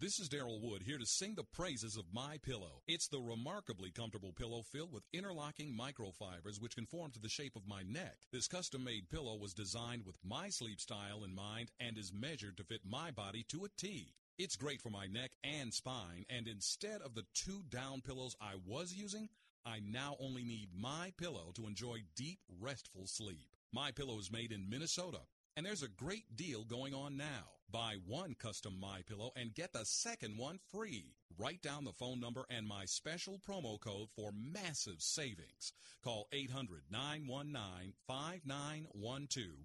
This is Daryl Wood here to sing the praises of MyPillow. It's the remarkably comfortable pillow filled with interlocking microfibers which conform to the shape of my neck. This custom-made pillow was designed with my sleep style in mind and is measured to fit my body to a T. It's great for my neck and spine, and instead of the two down pillows I was using, I now only need MyPillow to enjoy deep, restful sleep. MyPillow is made in Minnesota, and there's a great deal going on now. Buy one custom MyPillow and get the second one free. Write down the phone number and my special promo code for massive savings. Call 800-919-5912,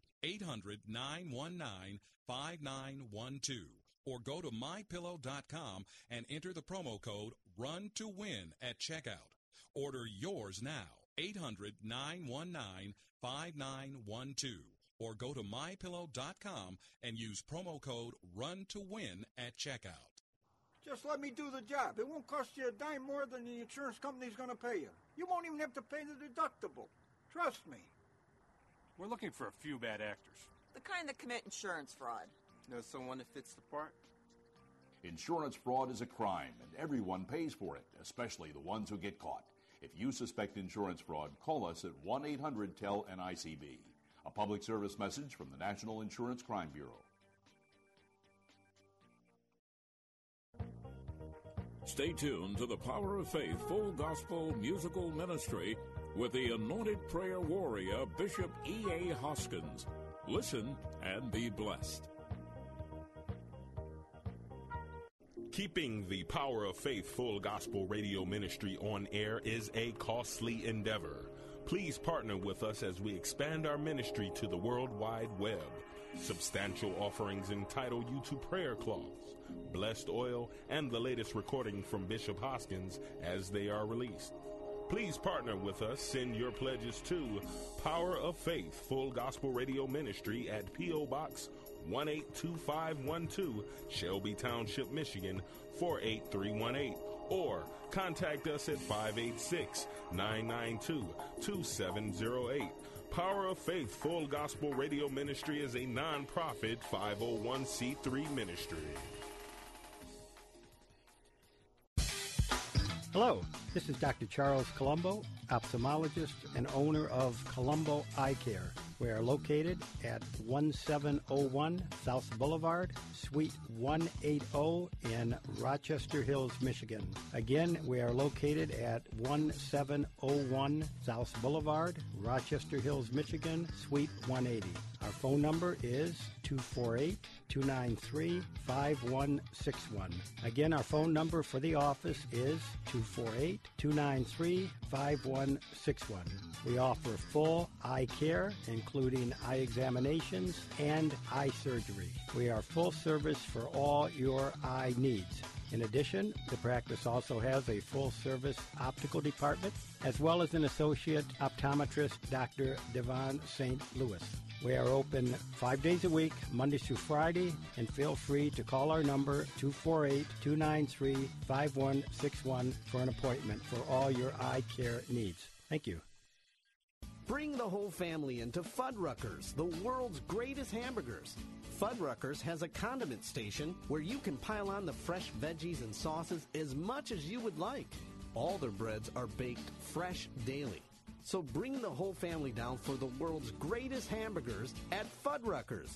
800-919-5912, or go to MyPillow.com and enter the promo code RUNTOWIN at checkout. Order yours now, 800-919-5912. Or go to MyPillow.com and use promo code RUNTOWIN at checkout. Just let me do the job. It won't cost you a dime more than the insurance company's going to pay you. You won't even have to pay the deductible. Trust me. We're looking for a few bad actors. The kind that commit insurance fraud. Know someone that fits the part? Insurance fraud is a crime, and everyone pays for it, especially the ones who get caught. If you suspect insurance fraud, call us at 1-800-TEL-NICB. A public service message from the National Insurance Crime Bureau. Stay tuned to the Power of Faith Full Gospel Musical Ministry with the anointed prayer warrior, Bishop E.A. Hoskins. Listen and be blessed. Keeping the Power of Faith Full Gospel Radio Ministry on air is a costly endeavor. Please partner with us as we expand our ministry to the World Wide Web. Substantial offerings entitle you to prayer cloths, blessed oil, and the latest recording from Bishop Hoskins as they are released. Please partner with us. Send your pledges to Power of Faith Full Gospel Radio Ministry at P.O. Box 182512, Shelby Township, Michigan 48318. Or contact us at 586-992-2708. Power of Faith Full Gospel Radio Ministry is a nonprofit 501c3 ministry. Hello, this is Dr. Charles Colombo, ophthalmologist and owner of Colombo Eye Care. We are located at 1701 South Boulevard, Suite 180 in Rochester Hills, Michigan. Again, we are located at 1701 South Boulevard, Rochester Hills, Michigan, Suite 180. Our phone number is 248-293-5161. Again, our phone number for the office is 248-293-5161. We offer full eye care, including eye examinations and eye surgery. We are full service for all your eye needs. In addition, the practice also has a full-service optical department, as well as an associate optometrist, Dr. Devon St. Louis. We are open 5 days a week, Monday through Friday, and feel free to call our number 248-293-5161 for an appointment for all your eye care needs. Thank you. Bring the whole family into Fuddruckers, the world's greatest hamburgers. Fuddruckers has a condiment station where you can pile on the fresh veggies and sauces as much as you would like. All their breads are baked fresh daily. So bring the whole family down for the world's greatest hamburgers at Fuddruckers.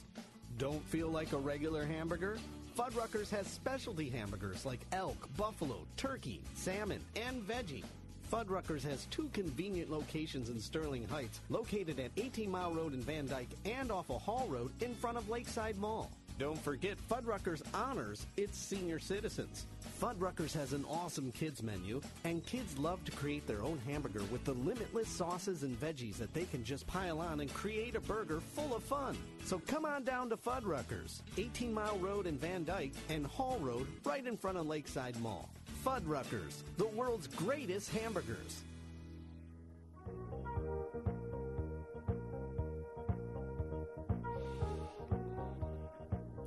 Don't feel like a regular hamburger? Fuddruckers has specialty hamburgers like elk, buffalo, turkey, salmon, and veggie. Fuddruckers has two convenient locations in Sterling Heights, located at 18 Mile Road in Van Dyke and off of Hall Road in front of Lakeside Mall. Don't forget Fuddruckers honors its senior citizens. Fuddruckers has an awesome kids menu, and kids love to create their own hamburger with the limitless sauces and veggies that they can just pile on and create a burger full of fun. So come on down to Fuddruckers, 18 Mile Road in Van Dyke, and Hall Road right in front of Lakeside Mall. Fuddruckers, the world's greatest hamburgers.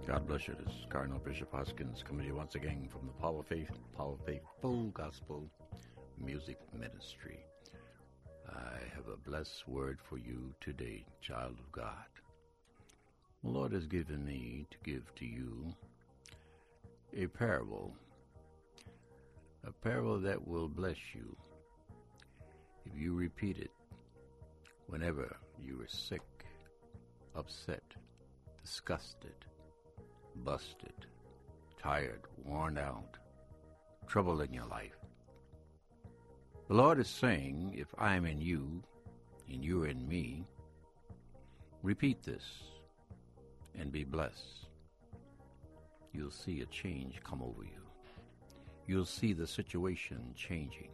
God bless you. This is Cardinal Bishop Hoskins coming to you once again from the Power of Faith Full Gospel Music Ministry. I have a blessed word for you today, child of God. The Lord has given me to give to you a parable that will bless you if you repeat it whenever you are sick, upset, disgusted, busted, tired, worn out, trouble in your life. The Lord is saying, if I'm in you and you're in me, repeat this and be blessed. You'll see a change come over you. You'll see the situation changing.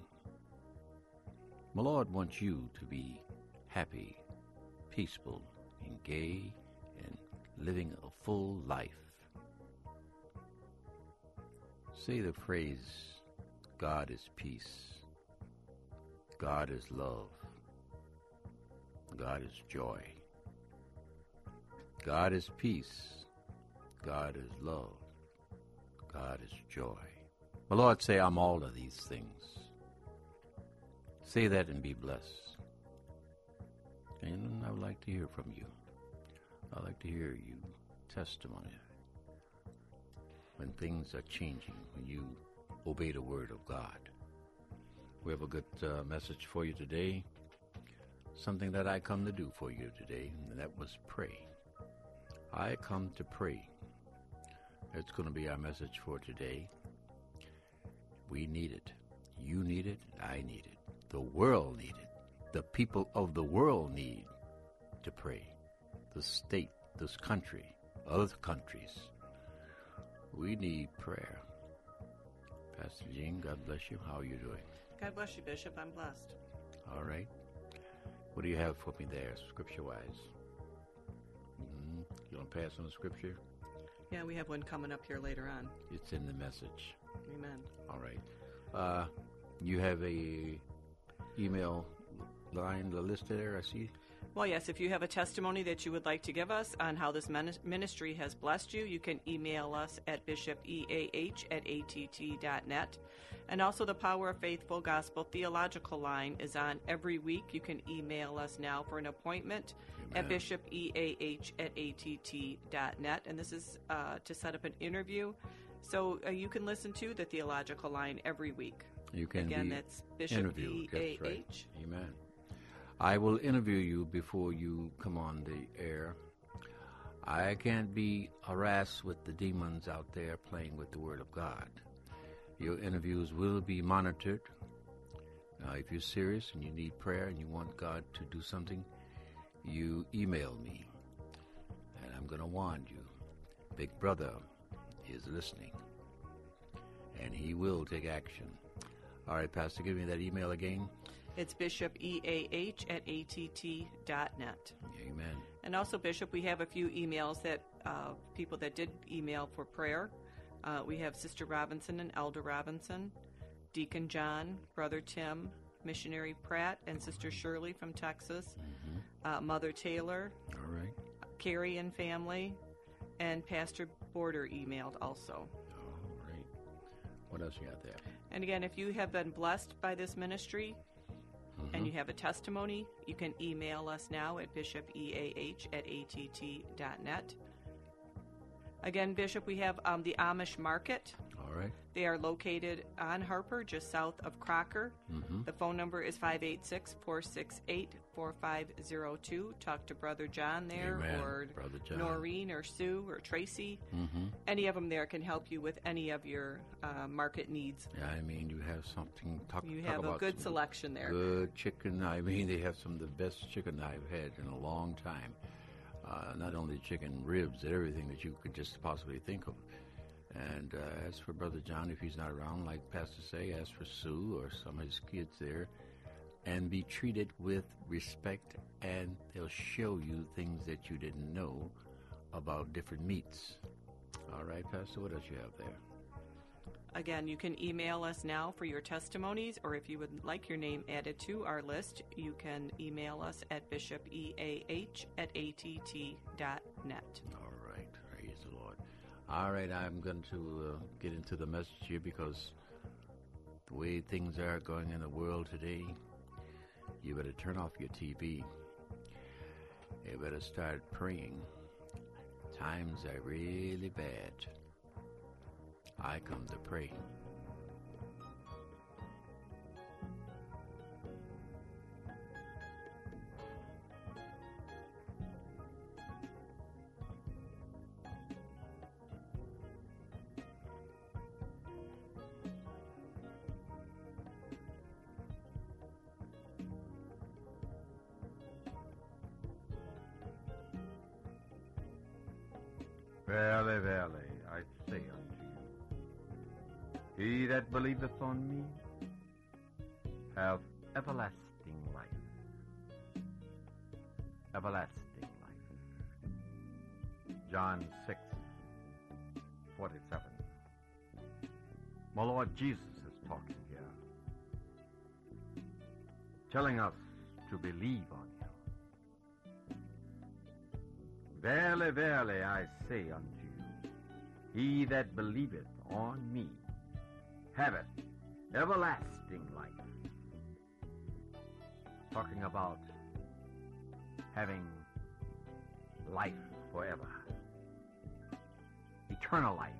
The Lord wants you to be happy, peaceful, and gay, and living a full life. Say the phrase, God is peace, God is love, God is joy, God is peace, God is love, God is joy. The Lord say, I'm all of these things. Say that and be blessed. And I would like to hear from you. I'd like to hear you testimony. When things are changing, when you obey the word of God. We have a good message for you today. Something that I come to do for you today, and that was pray. I come to pray. That's going to be our message for today. We need it. You need it. I need it. The world need it. The people of the world need to pray. The state, this country, other countries. We need prayer. Pastor Jean, God bless you. How are you doing? God bless you, Bishop. I'm blessed. All right. What do you have for me there, scripture-wise? You want to pass on the scripture? Yeah, we have one coming up here later on. It's in the message. Amen. All right. You have a email line, the list there, I see. Well, yes, if you have a testimony that you would like to give us on how this ministry has blessed you, you can email us at bishopeah@att.net. And also the Power of Faith Full Gospel Theological Line is on every week. You can email us now for an appointment. Amen. At bishopeah@att.net. And this is to set up an interview. So you can listen to the Theological Line every week. You can again, that's Bishop E.A.H. That's right. Amen. I will interview you before you come on the air. I can't be harassed with the demons out there playing with the Word of God. Your interviews will be monitored. Now, if you're serious and you need prayer and you want God to do something, you email me. And I'm going to warn you, Big Brother is listening. And he will take action. All right, Pastor, give me that email again. It's bishopeah@att.net. Amen. And also, Bishop, we have a few emails that people that did email for prayer. We have Sister Robinson and Elder Robinson, Deacon John, Brother Tim, Missionary Pratt, and Sister Shirley from Texas, Mother Taylor, all right, Carrie and family, and Pastor Border emailed also. All right. What else you got there? And again, if you have been blessed by this ministry, and you have a testimony, you can email us now at bishopeah@att.net. Again, Bishop, we have the Amish Market. All right. They are located on Harper, just south of Crocker. The phone number is 586-468-4502. Talk to Brother John there, or Brother John, Noreen, or Sue, or Tracy. Any of them there can help you with any of your market needs. Yeah, I mean, you have something to talk about. You have a good selection there. Good chicken. I mean, they have some of the best chicken I've had in a long time. not only chicken ribs, but everything that you could just possibly think of. And as for Brother John, if he's not around, like Pastor say, ask for Sue or some of his kids there, and be treated with respect, and they'll show you things that you didn't know about different meats. All right, Pastor, what else you have there? Again, you can email us now for your testimonies, or if you would like your name added to our list, you can email us at bishopeah@att.net. All right, praise the Lord. All right, I'm going to get into the message here, because the way things are going in the world today, you better turn off your TV. You better start praying. Times are really bad. I come to pray. Verily, verily, I say unto you, he that believeth on me hath everlasting life. Everlasting life. John 6:47. My Lord Jesus is talking here, telling us to believe on him. Verily, verily, I say unto you, he that believeth on me haveth everlasting life. Talking about having life forever, eternal life.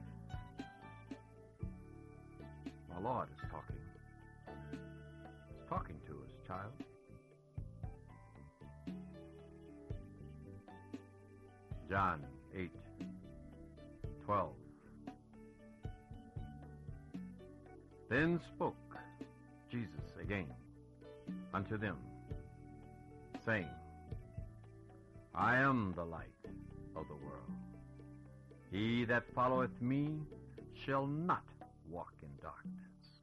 My Lord is talking. He's talking to us, child. John 8:12. Then spoke Jesus again unto them, saying, I am the light of the world. He that followeth me shall not walk in darkness,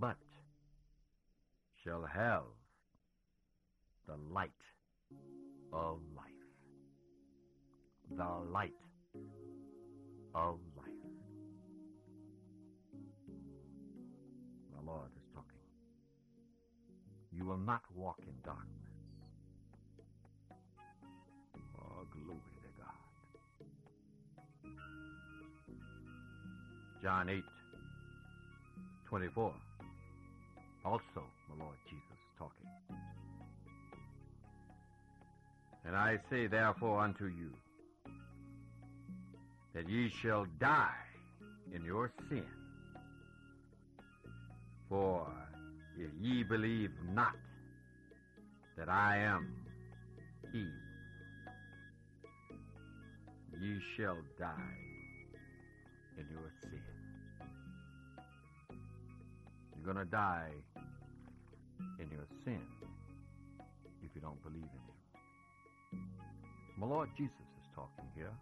but shall have the light of life. The light of life. The Lord is talking. You will not walk in darkness. Oh, glory to God. John 8:24. Also, the Lord Jesus talking. And I say therefore unto you, that ye shall die in your sin. For if ye believe not that I am he, ye shall die in your sin. You're going to die in your sin if you don't believe in him. My Lord Jesus is talking here,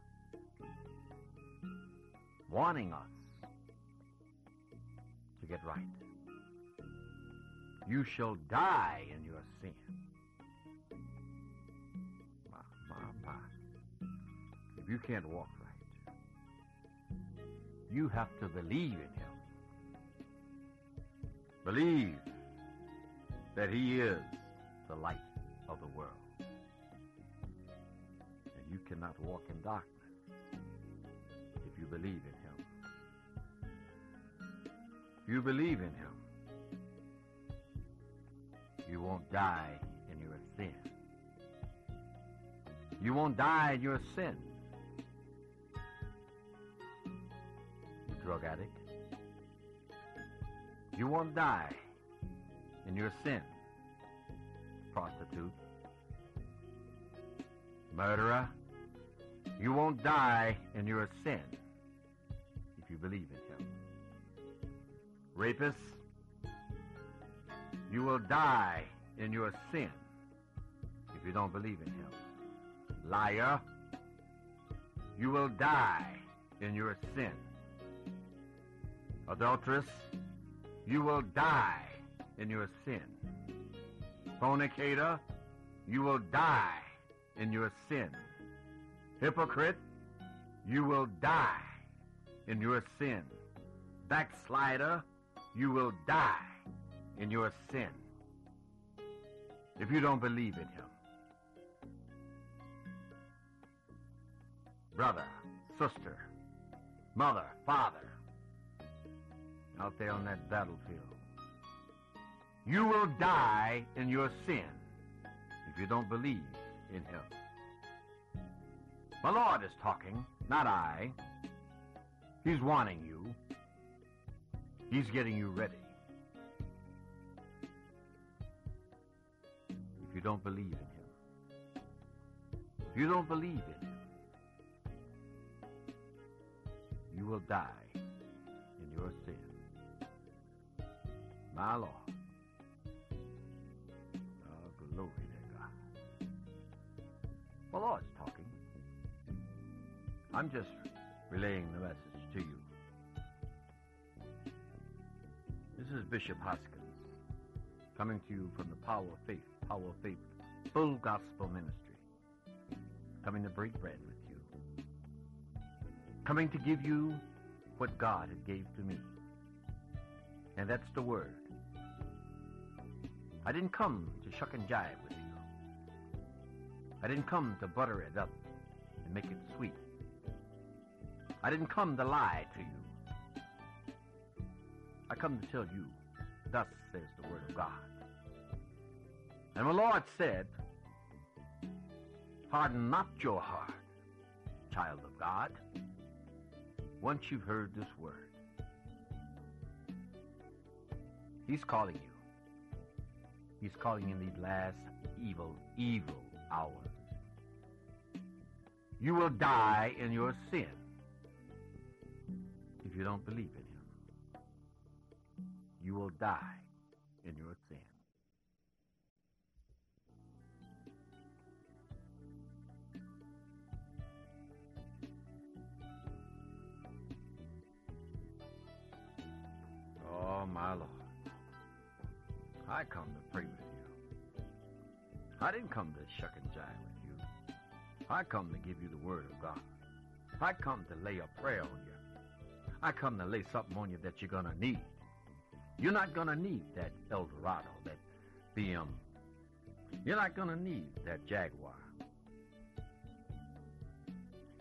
warning us to get right. You shall die in your sin. My. If you can't walk right, you have to believe in him. Believe that he is the light of the world. And you cannot walk in darkness if you believe in him. You believe in him, you won't die in your sin. You won't die in your sin. You drug addict, you won't die in your sin. Prostitute, murderer, you won't die in your sin if you believe in him. Rapists, you will die in your sin if you don't believe in him. liar. You will die in your sin. Adulteress, you will die in your sin. Fornicator, you will die in your sin. Hypocrite, you will die in your sin. Backslider, you will die in your sin. If you don't believe in him. Brother, sister, mother, father, out there on that battlefield, you will die in your sin if you don't believe in him. The Lord is talking, not I. He's wanting you. He's getting you ready. If you don't believe in him. If you don't believe in him, you will die in your sin. My Lord. Oh, glory to God. The Lord's talking. I'm just relaying the message to you. This is Bishop Hoskins coming to you from the Power of Faith Full Gospel Ministry. Coming to break bread with you. Coming to give you what God has gave to me. And that's the word. I didn't come to shuck and jive with you. I didn't come to butter it up and make it sweet. I didn't come to lie to you. I come to tell you, thus says the word of God. And the Lord said, harden not your heart, child of God, once you've heard this word. He's calling you. He's calling in these last evil hours. You will die in your sin. If you don't believe in him, you will die in your sin. Oh, my Lord, I come to pray with you. I didn't come to shuck and jive with you. I come to give you the word of God. I come to lay a prayer on you. I come to lay something on you that you're going to need. You're not going to need that Eldorado, that BM. You're not going to need that Jaguar.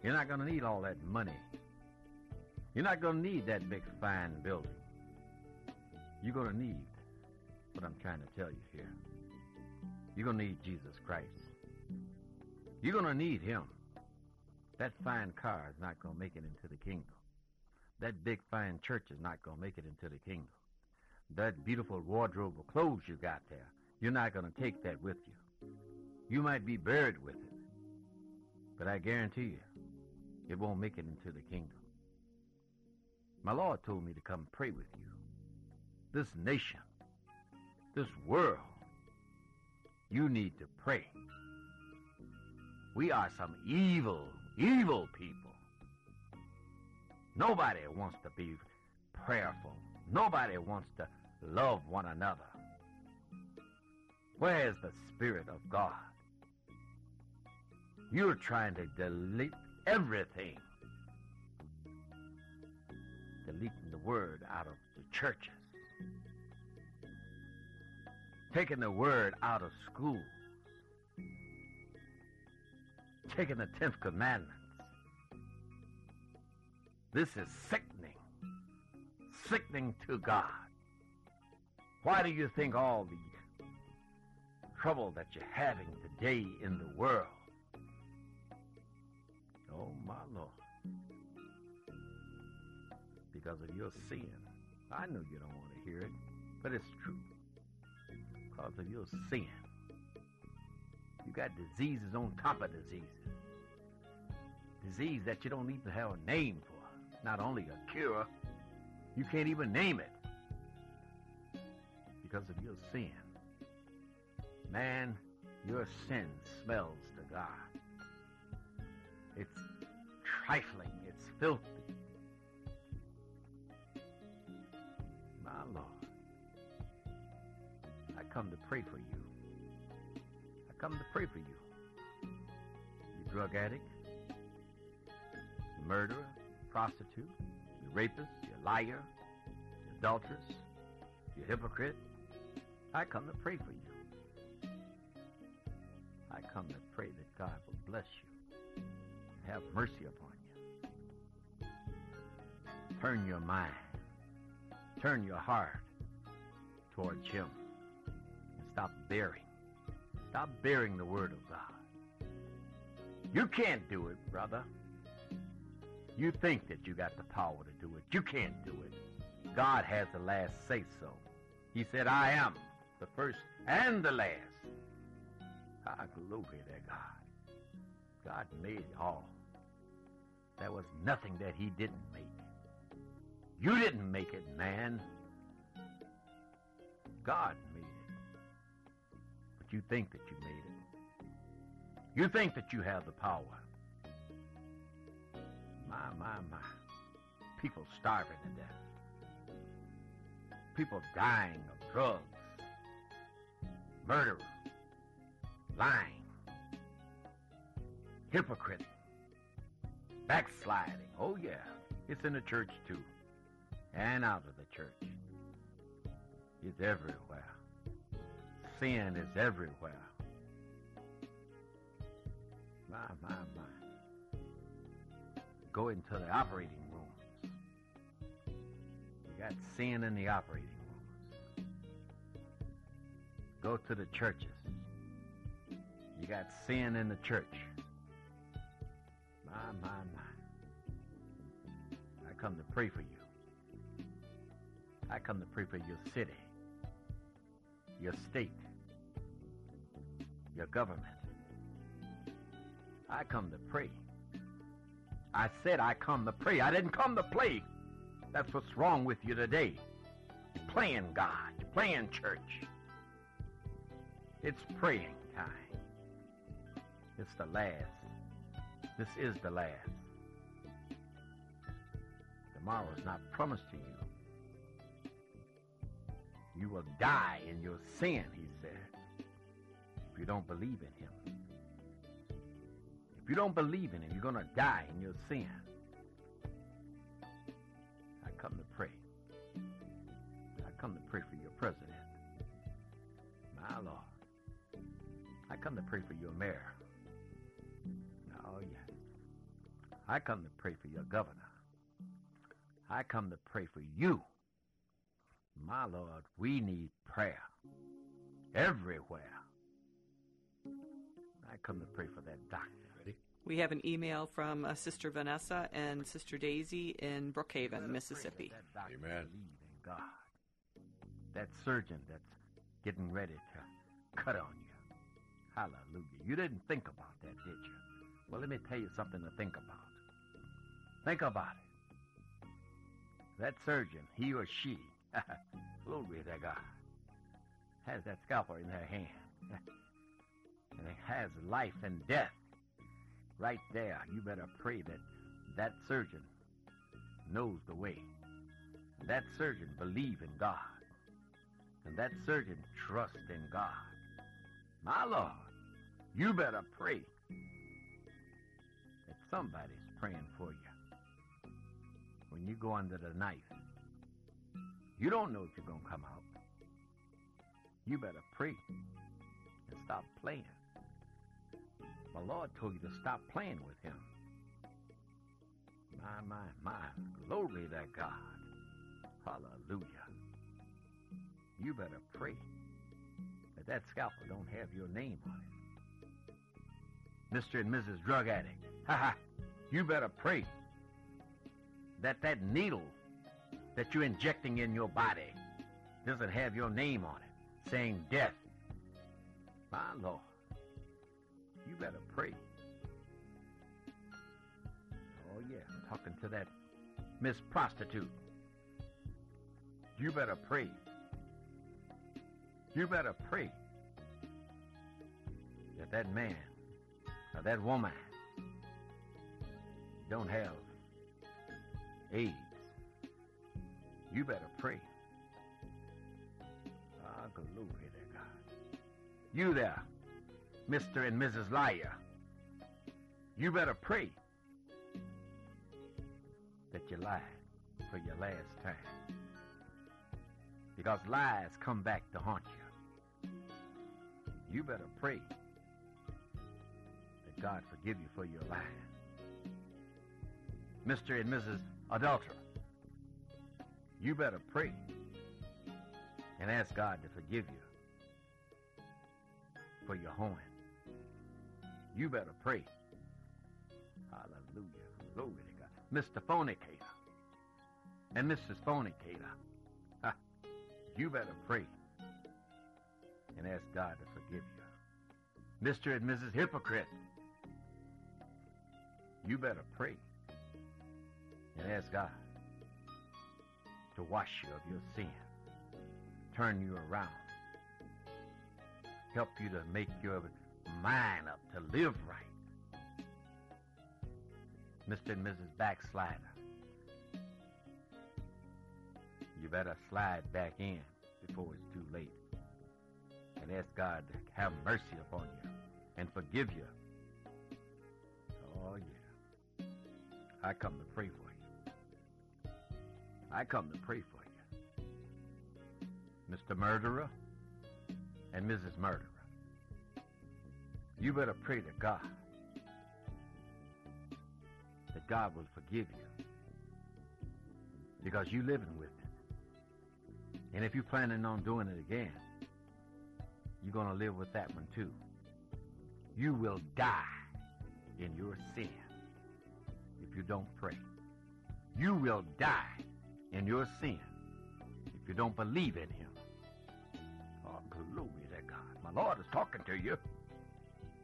You're not going to need all that money. You're not going to need that big fine building. You're going to need what I'm trying to tell you here. You're going to need Jesus Christ. You're going to need him. That fine car is not going to make it into the kingdom. That big fine church is not going to make it into the kingdom. That beautiful wardrobe of clothes you got there, you're not going to take that with you. You might be buried with it, but I guarantee you, it won't make it into the kingdom. My Lord told me to come pray with you. This nation, this world, you need to pray. We are some evil people. Nobody wants to be prayerful. Nobody wants to love one another. Where's the Spirit of God? You're trying to delete everything. Deleting the word out of the churches. Taking the word out of schools. Taking the 10th commandment. This is sickening to God. Why do you think all the trouble that you're having today in the world? Oh, my Lord. Because of your sin. I know you don't want to hear it, but it's true. Because of your sin. You got diseases on top of diseases. Disease that you don't even have a name for. Not only a cure, you can't even name it because of your sin. Man, your sin smells to God. It's trifling. It's filthy. My Lord, I come to pray for you. I come to pray for you. You drug addict, you murderer, prostitute, you rapist, you liar, you adulteress, you hypocrite. I come to pray for you. I come to pray that God will bless you and have mercy upon you. Turn your mind, turn your heart towards Him, and stop burying the Word of God. You can't do it, brother. You think that you got the power to do it. You can't do it. God has the last say-so. He said, I am the first and the last. Ah, glory to God. God made it all. There was nothing that He didn't make. You didn't make it, man. God made it. But you think that you made it. You think that you have the power. My. People starving to death. People dying of drugs, murderers, lying, hypocrite, backsliding. Oh, yeah, it's in the church, too, and out of the church. It's everywhere. Sin is everywhere. My. Go into the operating rooms. You got sin in the operating room. Go to the churches. You got sin in the church. My. I come to pray for you. I come to pray for your city, your state, your government. I come to pray. I said I come to pray. I didn't come to play. That's what's wrong with you today. You're playing God. You're playing church. It's praying time. It's the last. This is the last. Tomorrow's not promised to you. You will die in your sin, He said, if you don't believe in Him. If you don't believe in Him, you're going to die in your sin. I come to pray. I come to pray for your president. My Lord. I come to pray for your mayor. Oh, yes. I come to pray for your governor. I come to pray for you. My Lord, we need prayer everywhere. I come to pray for that doctor. We have an email from Sister Vanessa and Sister Daisy in Brookhaven, Mississippi. Amen. God, that surgeon that's getting ready to cut on you. Hallelujah. You didn't think about that, did you? Well, let me tell you something to think about. Think about it. That surgeon, he or she, glory to God, has that scalpel in their hand. And it has life and death right there. You better pray that that surgeon knows the way. That surgeon believe in God. And that surgeon trust in God. My Lord, you better pray that somebody's praying for you. When you go under the knife, you don't know if you're going to come out. You better pray and stop playing. My Lord told you to stop playing with Him. My, glory to God. Hallelujah. You better pray. That scalpel don't have your name on it. Mr. and Mrs. Drug Addict. Ha! You better pray that needle that you're injecting in your body doesn't have your name on it, saying death. My Lord, you better pray. Oh, yeah, I'm talking to that Miss Prostitute. You better pray. You better pray that that man or that woman don't have AIDS, you better pray. Ah, glory to God. You there, Mr. and Mrs. Liar, you better pray that you lied for your last time. Because lies come back to haunt you. You better pray that God forgive you for your lying. Mr. and Mrs. Adulterer, you better pray and ask God to forgive you for your hoeing. You better pray. Hallelujah. Glory to God. Mr. Fornicator and Mrs. Fornicator, you better pray and ask God to forgive you. Mr. and Mrs. Hypocrite, you better pray and ask God to wash you of your sin, turn you around, help you to make your mind up, to live right. Mr. and Mrs. Backslider, you better slide back in before it's too late and ask God to have mercy upon you and forgive you. Oh, yeah. I come to pray for you. I come to pray for you. Mr. Murderer and Mrs. Murderer, you better pray to God that God will forgive you, because you're living with it. And if you're planning on doing it again, you're going to live with that one too. You will die in your sin if you don't pray. You will die in your sin if you don't believe in Him. Oh, glory to God. My Lord is talking to you.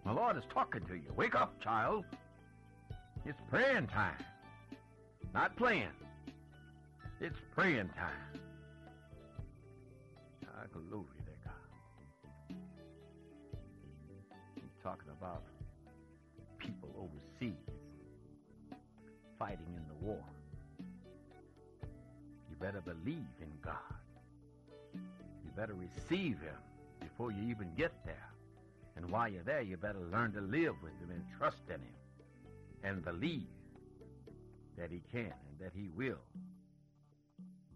My Lord is talking to you. Wake up, child. It's praying time, not playing. It's praying time. Ah, glory to God. He's talking about people overseas fighting in the war. You better believe in God. You better receive Him before you even get there. And while you're there, you better learn to live with Him and trust in Him, and believe that He can and that He will.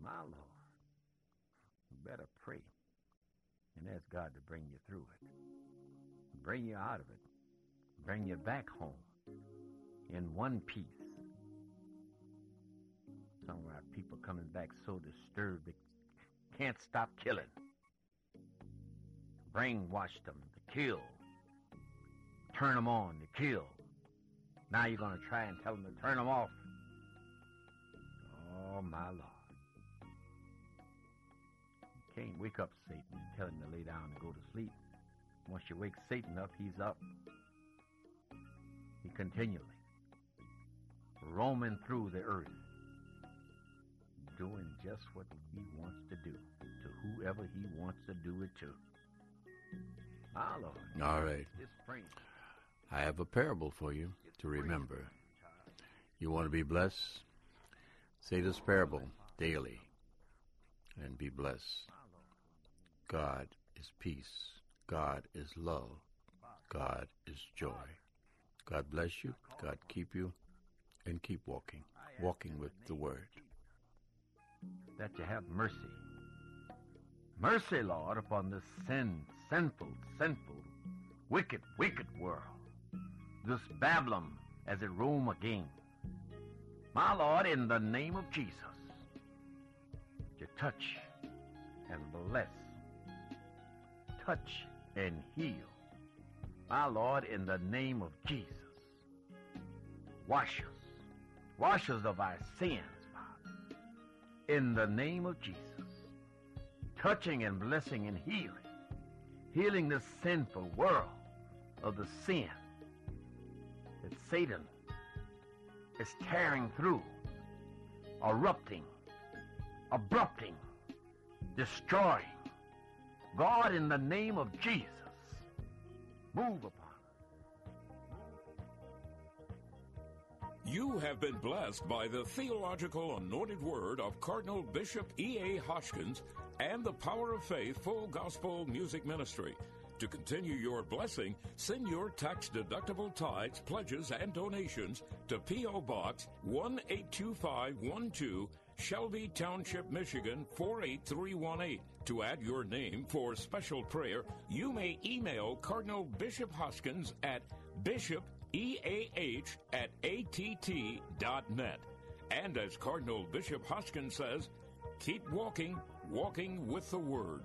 My Lord, you better pray and ask God to bring you through it, bring you out of it, bring you back home in one piece. Some of our people coming back so disturbed they can't stop killing. Brainwash them to kill. Turn them on to kill. Now you're going to try and tell them to turn them off. Oh, my Lord. You can't wake up Satan and tell him to lay down and go to sleep. Once you wake Satan up, he's up. He continually roaming through the earth, doing just what he wants to do to whoever he wants to do it to. My Lord. All right. This spring, I have a parable for you to remember. You want to be blessed? Say this parable daily and be blessed. God is peace. God is love. God is joy. God bless you. God keep you. And keep walking. Walking with the Word. That you have mercy. Mercy, Lord, upon this sinful, wicked world. This Babylon as it roam again. My Lord, in the name of Jesus, to touch and bless, touch and heal. My Lord, in the name of Jesus, wash us of our sins, Father. In the name of Jesus, touching and blessing and healing this sinful world of the sin that Satan is tearing through, abrupting, destroying. God, in the name of Jesus, move upon us. You have been blessed by the theological anointed word of Cardinal Bishop E.A. Hoskins and the Power of Faith Full Gospel Music Ministry. To continue your blessing, send your tax-deductible tithes, pledges, and donations to P.O. Box 1825512, Shelby Township, Michigan 48318. To add your name for special prayer, you may email Cardinal Bishop Hoskins at bishopeah@att.net. And as Cardinal Bishop Hoskins says, keep walking, walking with the Word.